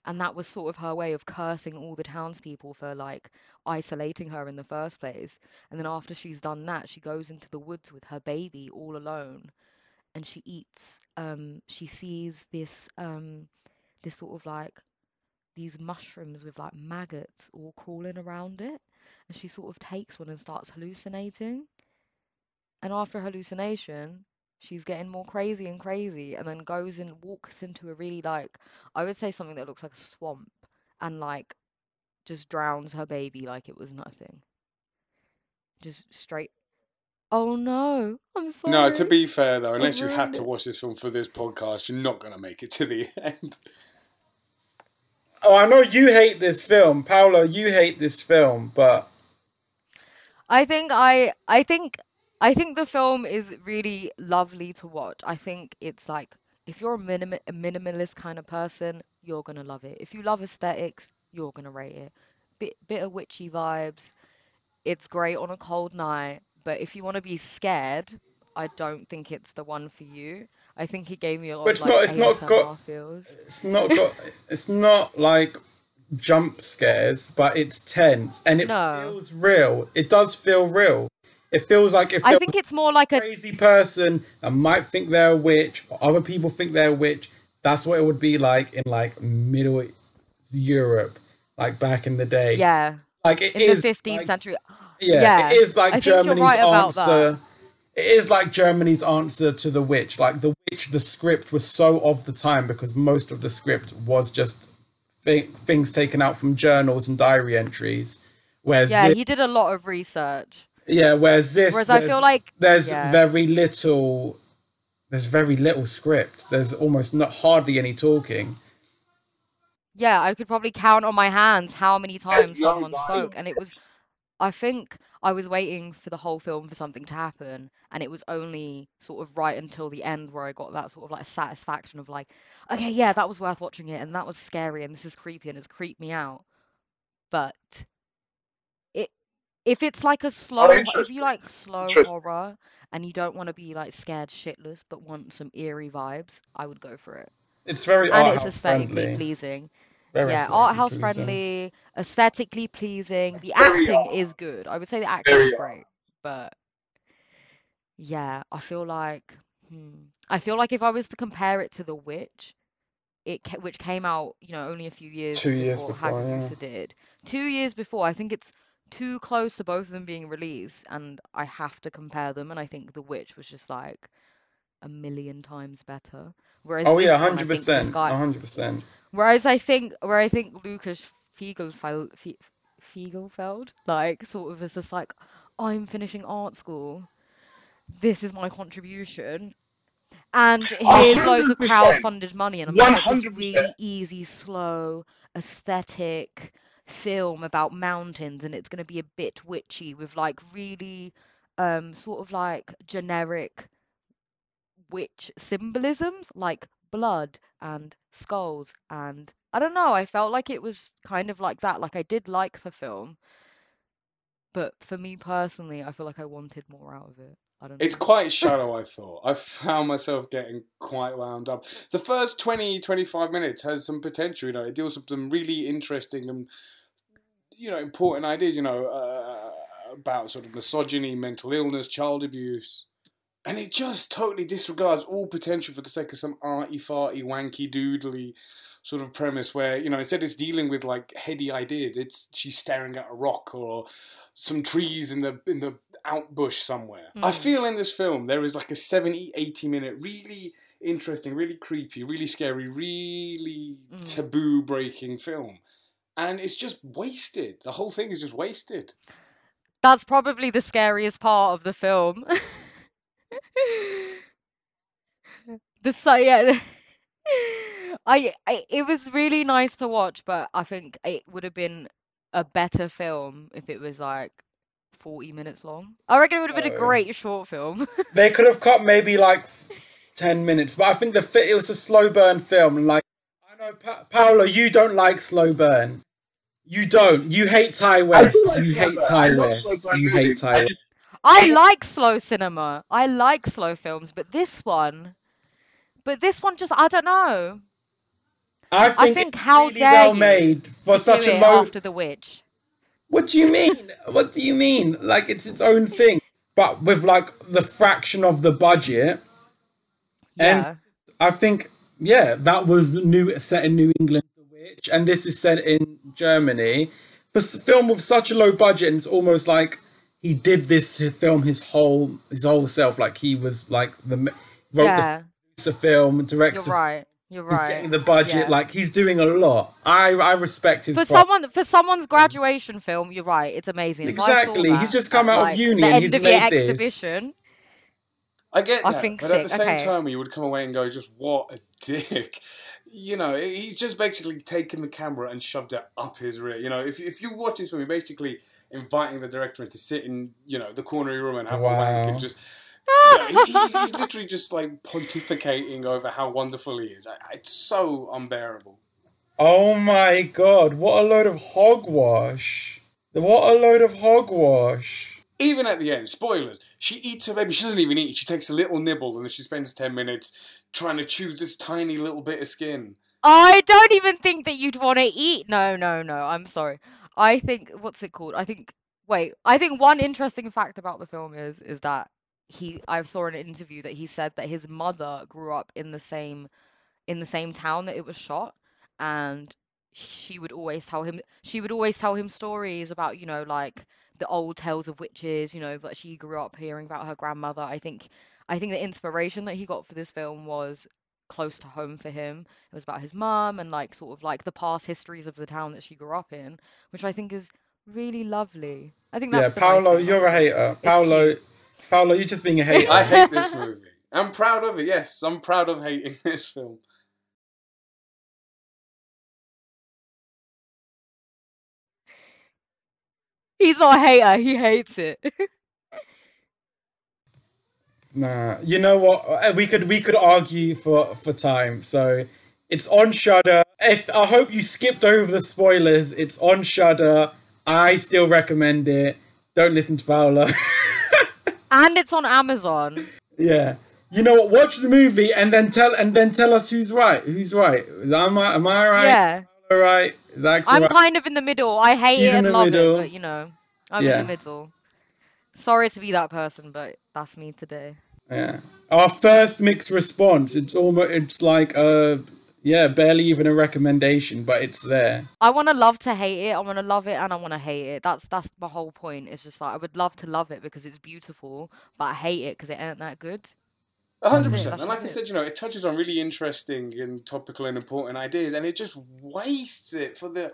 And that was sort of her way of cursing all the townspeople for like isolating her in the first place. And then after she's done that, she goes into the woods with her baby all alone, and she eats. Um, she sees this um, this sort of like these mushrooms with like maggots all crawling around it, and she sort of takes one and starts hallucinating. And after hallucination, she's getting more crazy and crazy, and then goes and walks into a really like, I would say something that looks like a swamp, and like just drowns her baby like it was nothing. Just straight. Oh no, I'm sorry. No, to be fair though, unless you had to watch this film for this podcast, you're not going to make it to the end. Oh, I know you hate this film, Paolo, you hate this film, but I think I, I think I think the film is really lovely to watch. I think it's like, if you're a, minim- a minimalist kind of person, you're going to love it. If you love aesthetics, you're going to rate it. Bit, bit of witchy vibes. It's great on a cold night. But if you want to be scared, I don't think it's the one for you. I think it gave me a lot but of, like, not, it's not got, feels. It's not got, it's not like jump scares, but it's tense. And it no. feels real. It does feel real. It feels like if I think it's more like a crazy person that might think they're a witch, or other people think they're a witch. That's what it would be like in like middle Europe, like back in the day. Yeah, like it in is the fifteenth like, century. Yeah, yeah, it is like I Germany's right answer. It is like Germany's answer to The Witch. Like The Witch, the script was so of the time because most of the script was just th- things taken out from journals and diary entries. Where yeah, this- he did a lot of research. Yeah, whereas this, whereas I feel like there's yeah. very little, there's very little script. There's almost not hardly any talking. Yeah, I could probably count on my hands how many times yeah, someone yeah. spoke, and it was. I think I was waiting for the whole film for something to happen, and it was only sort of right until the end where I got that sort of like satisfaction of like, okay, yeah, that was worth watching it, and that was scary, and this is creepy, and it's creeped me out. But it, if it's like a slow, oh, if you like slow horror and you don't want to be like scared shitless but want some eerie vibes, I would go for it. It's very art and it's aesthetically friendly. pleasing. Very yeah, art house pleasing. friendly, aesthetically pleasing. The very acting awesome. is good. I would say the acting very is great, but yeah, I feel like hmm, I feel like if I was to compare it to The Witch, it ca which came out, you know, only a few years two before years before Hagazussa yeah. did. Two years before, I think it's too close to both of them being released, and I have to compare them. And I think The Witch was just like a million times better. Whereas oh yeah, hundred percent, hundred percent. Whereas I think, where I think Lucas Fiegelfeld, Fiegelfeld, like sort of is just like, I'm finishing art school, this is my contribution, and here's one hundred percent. Loads of crowd-funded money, and I'm like this really easy, slow, aesthetic film about mountains, and it's gonna be a bit witchy with like really, um, sort of like generic witch symbolisms, like blood and skulls, and I don't know, I felt like it was kind of like that. Like I did like the film, but for me personally, I feel like I wanted more out of it. I don't know. It's quite shallow, I thought. I found myself getting quite wound up. The first twenty, twenty-five minutes has some potential, you know, it deals with some really interesting and, you know, important ideas, you know, uh, about sort of misogyny, mental illness, child abuse. And it just totally disregards all potential for the sake of some arty-farty, wanky-doodly sort of premise where, you know, instead it's dealing with, like, heady ideas, it's she's staring at a rock or some trees in the in the outbush somewhere. Mm. I feel in this film there is, like, a seventy, eighty-minute, really interesting, really creepy, really scary, really mm. taboo-breaking film. And it's just wasted. The whole thing is just wasted. That's probably the scariest part of the film. The so yeah, I, I it was really nice to watch, but I think it would have been a better film if it was like forty minutes long. I reckon it would have been oh. a great short film. They could have cut maybe like ten minutes, but I think the fit it was a slow burn film. Like I know, pa Paolo, you don't like slow burn. You don't. You hate Ty West. Like you hate Ty West. Like you hate Ty West. I like slow cinema. I like slow films, but this one, but this one just, I don't know. I think, I think it's how really dare well you made for such a low after The Witch. What do you mean? What do you mean? Like it's its own thing, but with like the fraction of the budget. And yeah. I think, yeah, that was new set in New England, The Witch, and this is set in Germany. For a film with such a low budget, and it's almost like he did this film his whole his whole self, like he was like the wrote yeah. the film, directed. You're right. You're right. He's getting the budget, yeah. like he's doing a lot. I I respect his for problem. someone for someone's graduation film. You're right. It's amazing. Exactly. That, he's just come out like, of uni. The end he's of made your this. exhibition. I get that, I think but sick. at the same okay. time, you would come away and go, just what a dick. You know, he's just basically taken the camera and shoved it up his rear. You know, if if you watch this film, you're basically inviting the director to sit in, you know, the corner of your room and have wow. a wank and just... You know, he, he's, he's literally just, like, pontificating over how wonderful he is. It's so unbearable. Oh, my God. What a load of hogwash. What a load of hogwash. Even at the end, spoilers, she eats her baby. She doesn't even eat. She takes a little nibble and then she spends ten minutes trying to chew this tiny little bit of skin. I don't even think that you'd want to eat. No, no, no. I'm sorry. I think, what's it called? I think, wait, I think one interesting fact about the film is, is that he, I saw in an interview that he said that his mother grew up in the same, in the same town that it was shot. And she would always tell him, she would always tell him stories about, you know, like, the old tales of witches, you know, but she grew up hearing about her grandmother. I think I think the inspiration that he got for this film was close to home for him. It was about his mum and like sort of like the past histories of the town that she grew up in, which I think is really lovely. I think that's yeah, the Paolo, nice you're a hater. It's Paolo, cute. Paolo, you're just being a hater. I hate this movie. I'm proud of it. Yes, I'm proud of hating this film. He's not a hater. He hates it. Nah, you know what? We could we could argue for for time. So it's on Shudder. If I hope you skipped over the spoilers. It's on Shudder. I still recommend it. Don't listen to Paolo. And it's on Amazon. Yeah. You know what? Watch the movie and then tell and then tell us who's right. Who's right? Am I am I right? Yeah. All right. Zach's I'm right. kind of in the middle. I hate She's it and love middle. it, but you know, I'm yeah. in the middle. Sorry to be that person, but that's me today. Yeah. Our first mixed response. It's almost. It's like a. Yeah, barely even a recommendation, but it's there. I want to love to hate it. I want to love it and I want to hate it. That's that's the whole point. It's just like, I would love to love it because it's beautiful, but I hate it because it ain't that good. one hundred percent. That's and like I said, you know, it touches on really interesting and topical and important ideas, and it just wastes it for the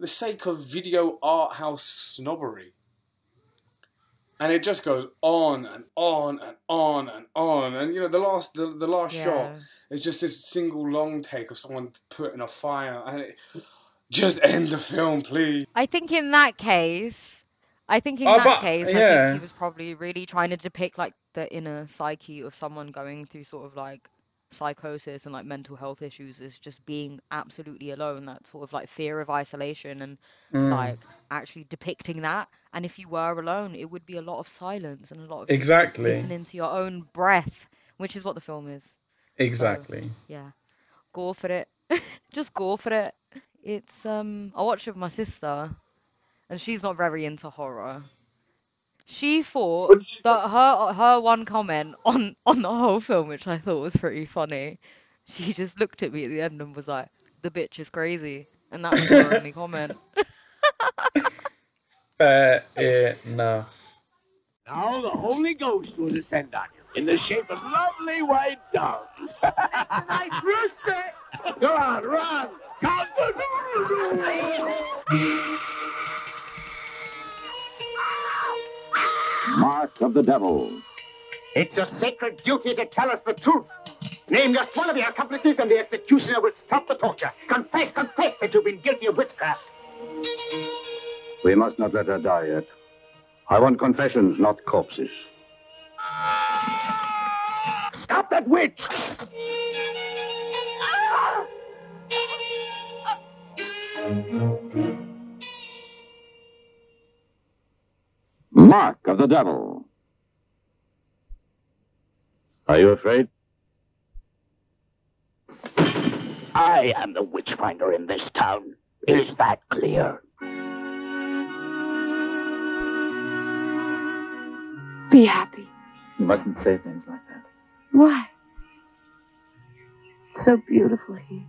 the sake of video art house snobbery. And it just goes on and on and on and on. And, you know, the last the, the last yeah. shot is just this single long take of someone putting a fire. And it, just end the film, please. I think in that case, I think in oh, that but, case, yeah. I think he was probably really trying to depict, like, the inner psyche of someone going through sort of, like, psychosis and, like, mental health issues is just being absolutely alone. That sort of, like, fear of isolation and, mm. like, actually depicting that. And if you were alone, it would be a lot of silence and a lot of exactly. listening to your own breath, which is what the film is. Exactly. So, yeah. Go for it. Just go for it. It's, um, I watched it with my sister, and she's not very into horror. She thought that her her one comment on, on the whole film, which I thought was pretty funny, she just looked at me at the end and was like, the bitch is crazy. And that was her only comment. Fair enough. Now the Holy Ghost will descend on you in the shape of lovely white doves. I rooster! Go on, run! Come on! Mark of the Devil. It's your sacred duty to tell us the truth. Name just one of your accomplices and the executioner will stop the torture. Confess, confess that you've been guilty of witchcraft. We must not let her die yet. I want confessions, not corpses. Stop that witch! Mark of the Devil. Are you afraid? I am the witchfinder in this town. Is that clear? Be happy. You mustn't say things like that. Why? It's so beautiful here.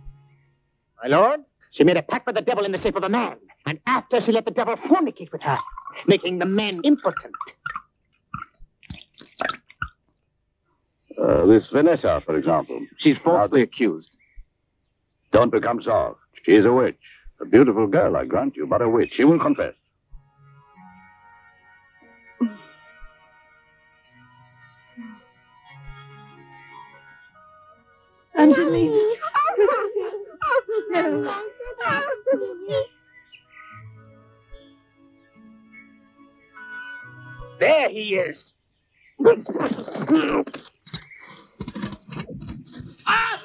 My lord, she made a pact with the devil in the shape of a man. And after, she let the devil fornicate with her, making the man impotent. Uh, this Vanessa, for example. She's falsely accused. Don't become soft. She is a witch. A beautiful girl, I grant you, but a witch. She will confess. Angelina, Christopher, no, I said I there he is. Ah!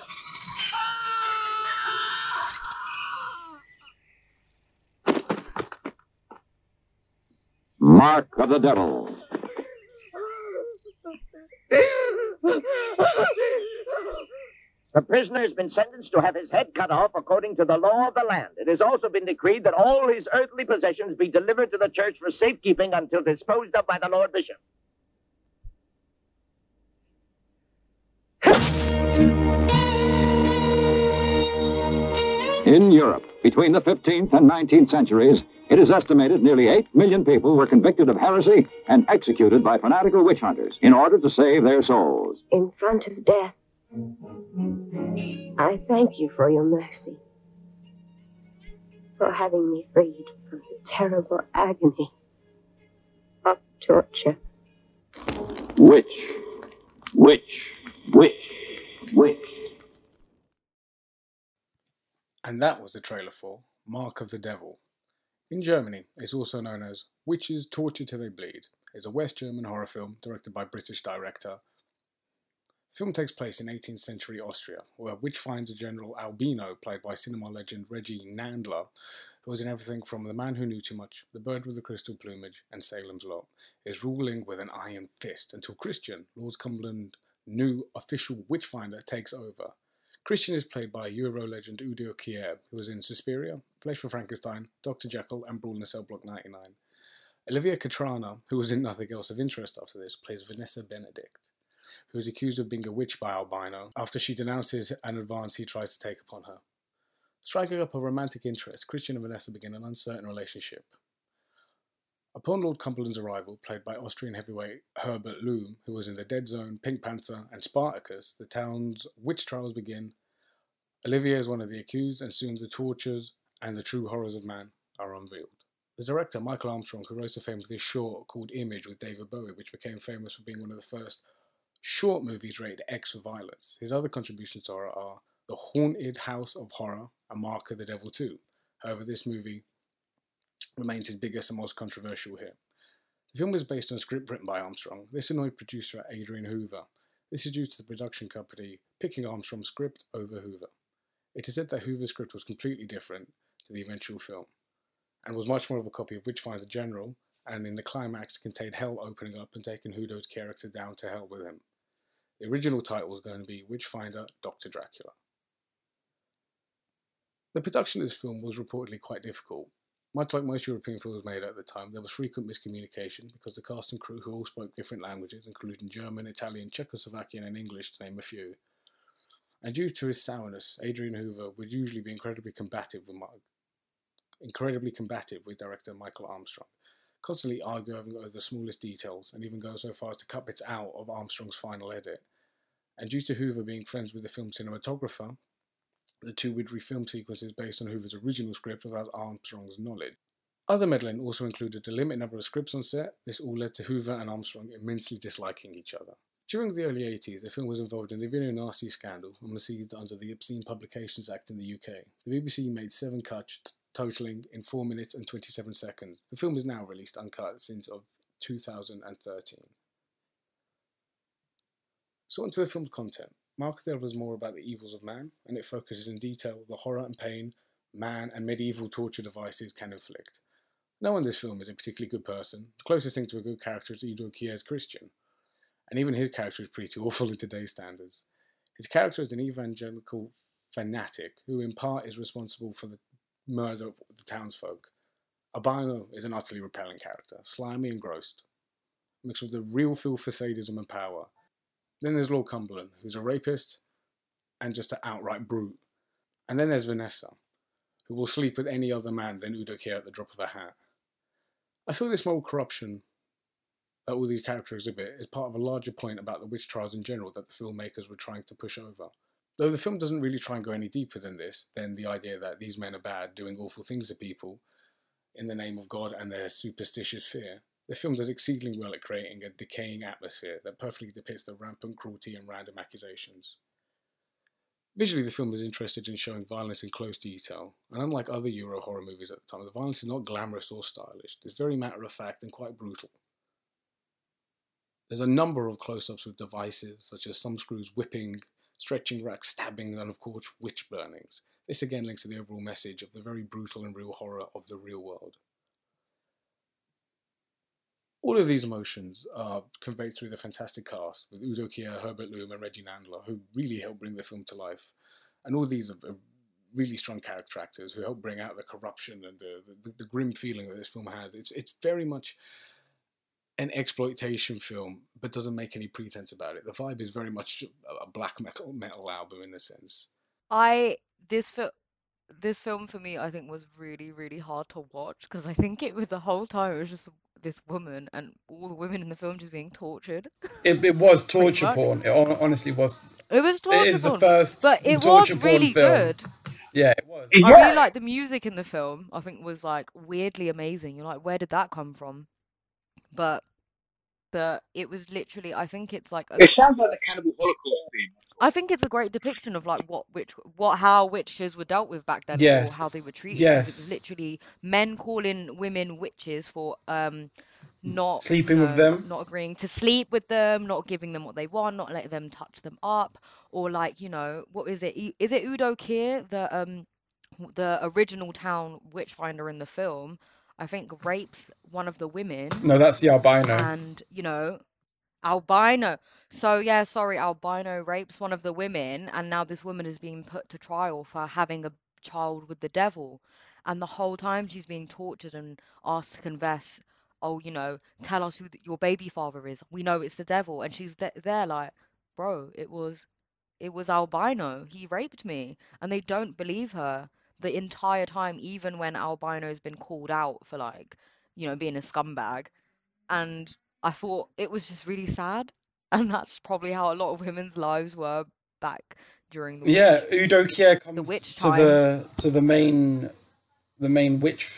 Mark of the Devil. The prisoner has been sentenced to have his head cut off according to the law of the land. It has also been decreed that all his earthly possessions be delivered to the church for safekeeping until disposed of by the Lord Bishop. In Europe, between the fifteenth and nineteenth centuries, it is estimated nearly eight million people were convicted of heresy and executed by fanatical witch hunters in order to save their souls. In front of death, I thank you for your mercy. for having me freed from the terrible agony of torture. Witch, witch, witch, witch. And that was the trailer for Mark of the Devil. In Germany, it's also known as Witches Torture Till They Bleed. It's a West German horror film directed by British director. The film takes place in eighteenth century Austria, where a witch finds a General Albino, played by cinema legend Reggie Nandler, who was in everything from The Man Who Knew Too Much, The Bird with the Crystal Plumage, and Salem's Lot, is ruling with an iron fist until Christian, Lord Cumberland's new official witchfinder, takes over. Christian is played by Euro legend Udo Kier, who was in Suspiria, Flesh for Frankenstein, Doctor Jekyll, and Brawl in a Cell Block ninety-nine. Olivia Catrana, who was in nothing else of interest after this, plays Vanessa Benedict, who is accused of being a witch by Albino after she denounces an advance he tries to take upon her. Striking up a romantic interest, Christian and Vanessa begin an uncertain relationship. Upon Lord Cumberland's arrival, played by Austrian heavyweight Herbert Lom, who was in The Dead Zone, Pink Panther, and Spartacus, the town's witch trials begin. Olivia is one of the accused, and soon the tortures and the true horrors of man are unveiled. The director, Michael Armstrong, who wrote a famously short called Image with David Bowie, which became famous for being one of the first short movies rated X for violence. His other contributions to horror are The Haunted House of Horror and Mark of the Devil two. However, this movie remains his biggest and most controversial hit. The film is based on a script written by Armstrong. This annoyed producer Adrian Hoover. This is due to the production company picking Armstrong's script over Hoover. It is said that Hoover's script was completely different to the eventual film, and was much more of a copy of Witchfinder General, and in the climax contained hell opening up and taking Udo's character down to hell with him. The original title was going to be Witchfinder Doctor Dracula. The production of this film was reportedly quite difficult. Much like most European films made at the time, there was frequent miscommunication because the cast and crew, who all spoke different languages, including German, Italian, Czechoslovakian and English, to name a few. And due to his sourness, Adrian Hoover would usually be incredibly combative with, Mark, incredibly combative with director Michael Armstrong, constantly arguing over the smallest details and even going so far as to cut bits out of Armstrong's final edit. And due to Hoover being friends with the film cinematographer, the two would refilm sequences based on Hoover's original script without Armstrong's knowledge. Other meddling also included a limited number of scripts on set. This all led to Hoover and Armstrong immensely disliking each other. During the early eighties, the film was involved in the neo-Nazi scandal and was seized under the Obscene Publications Act in the U K. The B B C made seven cuts, totaling in four minutes and twenty-seven seconds. The film is now released uncut since of two thousand thirteen. So onto the film's content. Mark of the Devil is more about the evils of man, and it focuses in detail on the horror and pain man and medieval torture devices can inflict. No one in this film is a particularly good person. The closest thing to a good character is Udo Kier's Christian, and even his character is pretty awful in today's standards. His character is an evangelical fanatic who in part is responsible for the murder of the townsfolk. Albino is an utterly repelling character, slimy and gross, mixed with the real feel for sadism and power. Then there's Lord Cumberland, who's a rapist and just an outright brute. And then there's Vanessa, who will sleep with any other man than Udo Kier at the drop of a hat. I feel this moral corruption that all these characters exhibit is part of a larger point about the witch trials in general that the filmmakers were trying to push over. Though the film doesn't really try and go any deeper than this, than the idea that these men are bad, doing awful things to people in the name of God and their superstitious fear, the film does exceedingly well at creating a decaying atmosphere that perfectly depicts the rampant cruelty and random accusations. Visually, the film is interested in showing violence in close detail, and unlike other Euro horror movies at the time, the violence is not glamorous or stylish. It's very matter-of-fact and quite brutal. There's a number of close-ups with devices, such as thumb screws whipping, stretching racks, stabbing, and of course, witch burnings. This again links to the overall message of the very brutal and real horror of the real world. All of these emotions are conveyed through the fantastic cast, with Udo Kier, Herbert Lom, and Reggie Nandler, who really help bring the film to life. And all these are really strong character actors who help bring out the corruption and the, the, the grim feeling that this film has. It's, it's very much an exploitation film, but doesn't make any pretense about it. The vibe is very much a black metal metal album in a sense. I this film this film for me, I think, was really really hard to watch because I think it was the whole time it was just this woman and all the women in the film just being tortured. It, it was torture porn. It honestly was. It was torture porn. It is porn, the first but it torture was really porn film. Good. Yeah, it was. I yeah. really like the music in the film. I think was like weirdly amazing. You're like, where did that come from? But the it was literally. I think it's like. A, it sounds like the Cannibal Holocaust theme. I think it's a great depiction of like what witch, what how witches were dealt with back then, yes. or how they were treated. Yes. It was literally men calling women witches for um. not sleeping you know, with them, not agreeing to sleep with them, not giving them what they want, not letting them touch them up, or like, you know, what is it? Is it Udo Kier, the um, the original town witchfinder in the film? I think rapes one of the women. No, that's the albino. And you know, albino. So yeah, sorry, albino rapes one of the women, and now this woman is being put to trial for having a child with the devil, and the whole time she's being tortured and asked to confess. Oh, you know, tell us who th- your baby father is. We know it's the devil. And she's de- there like, bro, it was it was albino. He raped me. And they don't believe her the entire time, even when albino's been called out for, like, you know, being a scumbag. And I thought it was just really sad. And that's probably how a lot of women's lives were back during the witch. Yeah, Udo Kier comes the witch to, the, to the main the main witch...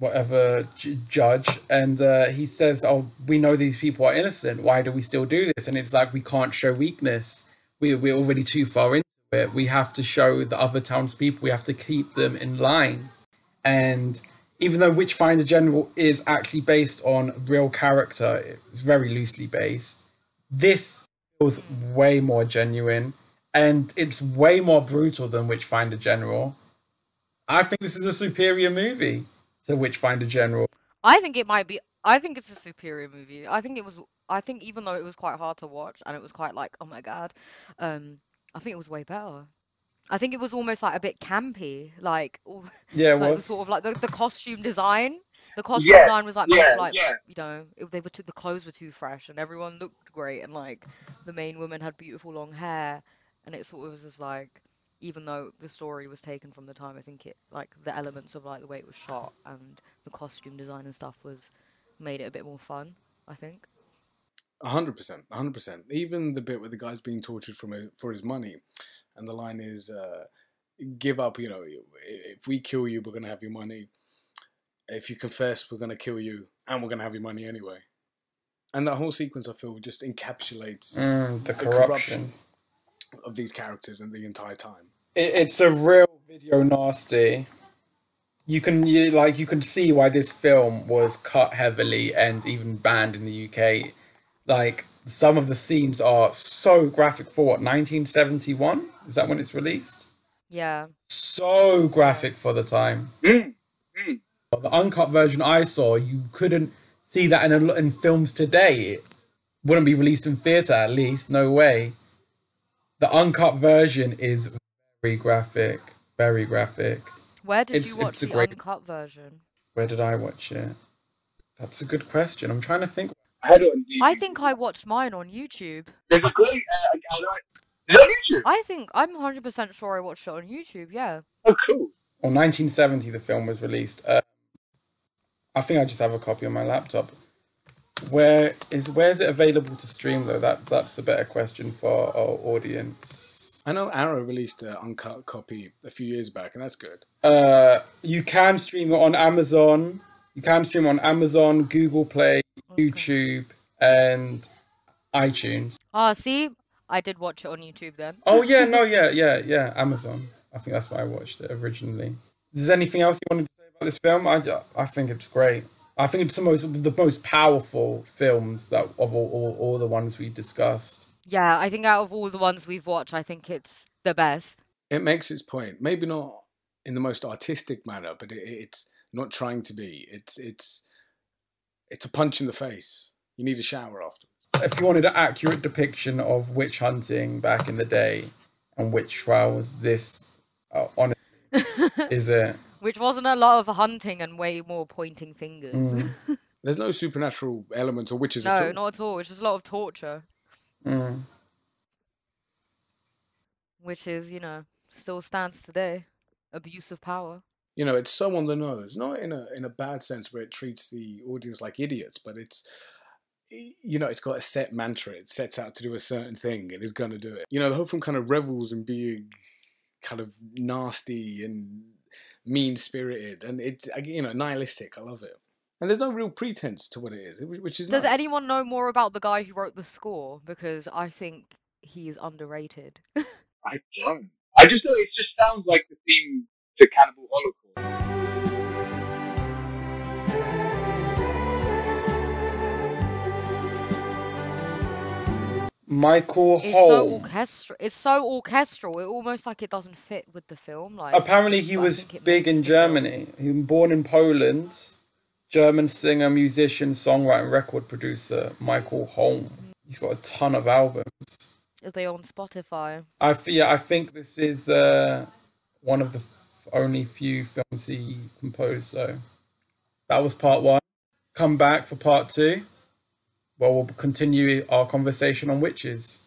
whatever j- judge and uh he says, oh, we know these people are innocent, why do we still do this? And it's like, we can't show weakness, we, we're already too far into it, we have to show the other townspeople, we have to keep them in line. And even though Witchfinder General is actually based on real character, it's very loosely based, this was way more genuine, and it's way more brutal than Witchfinder General. I think this is a superior movie. The Witchfinder General. I think it might be. I think it's a superior movie. I think it was. I think even though it was quite hard to watch and it was quite like, oh my god, um, I think it was way better. I think it was almost like a bit campy, like yeah, it like was sort of like the, the costume design. The costume yeah, design was like, yeah, like yeah. you know, it, they were too, the clothes were too fresh and everyone looked great and like the main woman had beautiful long hair and it sort of was just like. Even though the story was taken from the time, I think it, like, the elements of, like, the way it was shot and the costume design and stuff was, made it a bit more fun, I think. one hundred percent, one hundred percent. Even the bit where the guy's being tortured from his, for his money, and the line is, uh, give up, you know, if we kill you, we're going to have your money. If you confess, we're going to kill you, and we're going to have your money anyway. And that whole sequence, I feel, just encapsulates mm, the, the corruption. corruption of these characters and the entire time. It's a real video nasty. You can you, like you can see why this film was cut heavily and even banned in the U K. Like, some of the scenes are so graphic for what, nineteen seventy-one? Is that when it's released? Yeah. So graphic for the time. Mm. Mm. The uncut version I saw, you couldn't see that in, a, in films today. It wouldn't be released in theatre, at least. No way. The uncut version is very graphic, very graphic. Where did it's, you watch it's a the great... uncut version? Where did I watch it? That's a good question. I'm trying to think. I had it on YouTube. I think I watched mine on YouTube. There's a great... Uh, I, I, is it on YouTube? I think... I'm one hundred percent sure I watched it on YouTube, yeah. Oh, cool. Well, nineteen seventy, the film was released. Uh, I think I just have a copy on my laptop. Where is where is it available to stream though? That that's a better question for our audience. I know Arrow released an uncut copy a few years back, and that's good. Uh, you can stream it on Amazon. You can stream it on Amazon, Google Play, okay. YouTube, and iTunes. Ah, oh, see, I did watch it on YouTube then. Oh yeah, no, yeah, yeah, yeah. Amazon. I think that's why I watched it originally. Is there anything else you wanted to say about this film? I I think it's great. I think it's the most, the most powerful films that, of all, all, all the ones we discussed. Yeah, I think out of all the ones we've watched, I think it's the best. It makes its point. Maybe not in the most artistic manner, but it, it's not trying to be. It's it's it's a punch in the face. You need a shower afterwards. If you wanted an accurate depiction of witch hunting back in the day and witch trials, this, uh, honestly, is it. Which wasn't a lot of hunting and way more pointing fingers. Mm. There's no supernatural elements or witches no, at all. No, not at all. It's just a lot of torture. Mm. Which is, you know, still stands today. Abuse of power. You know, it's so on the nose. Not in a in a bad sense where it treats the audience like idiots, but it's, you know, it's got a set mantra. It sets out to do a certain thing and is going to do it. You know, the whole film kind of revels in being kind of nasty and mean-spirited, and it's, you know, nihilistic. I love it. And there's no real pretense to what it is, which is Does nice. Anyone know more about the guy who wrote the score? Because I think he is underrated. I don't. I just know it just sounds like the theme to Cannibal Holocaust. Michael it's Hole. So orchestral. It's so orchestral. It almost like it doesn't fit with the film. Like apparently he was big in Germany. Film. He was born in Poland. German singer, musician, songwriter, and record producer Michael Holm. He's got a ton of albums. Are they on Spotify? I yeah, I think this is uh, one of the f- only few films he composed. So that was part one. Come back for part two. Well, we'll continue our conversation on witches.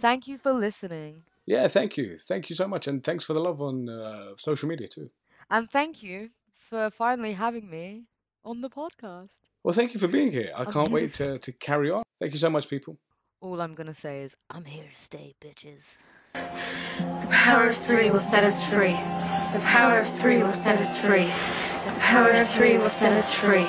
Thank you for listening. Yeah, thank you. Thank you so much. And thanks for the love on uh, social media too. And thank you for finally having me on the podcast. Well, thank you for being here. I I'm can't wait to... to, to carry on. Thank you so much, people. All I'm going to say is, I'm here to stay, bitches. The power of three will set us free. The power of three will set us free. The power of three will set us free.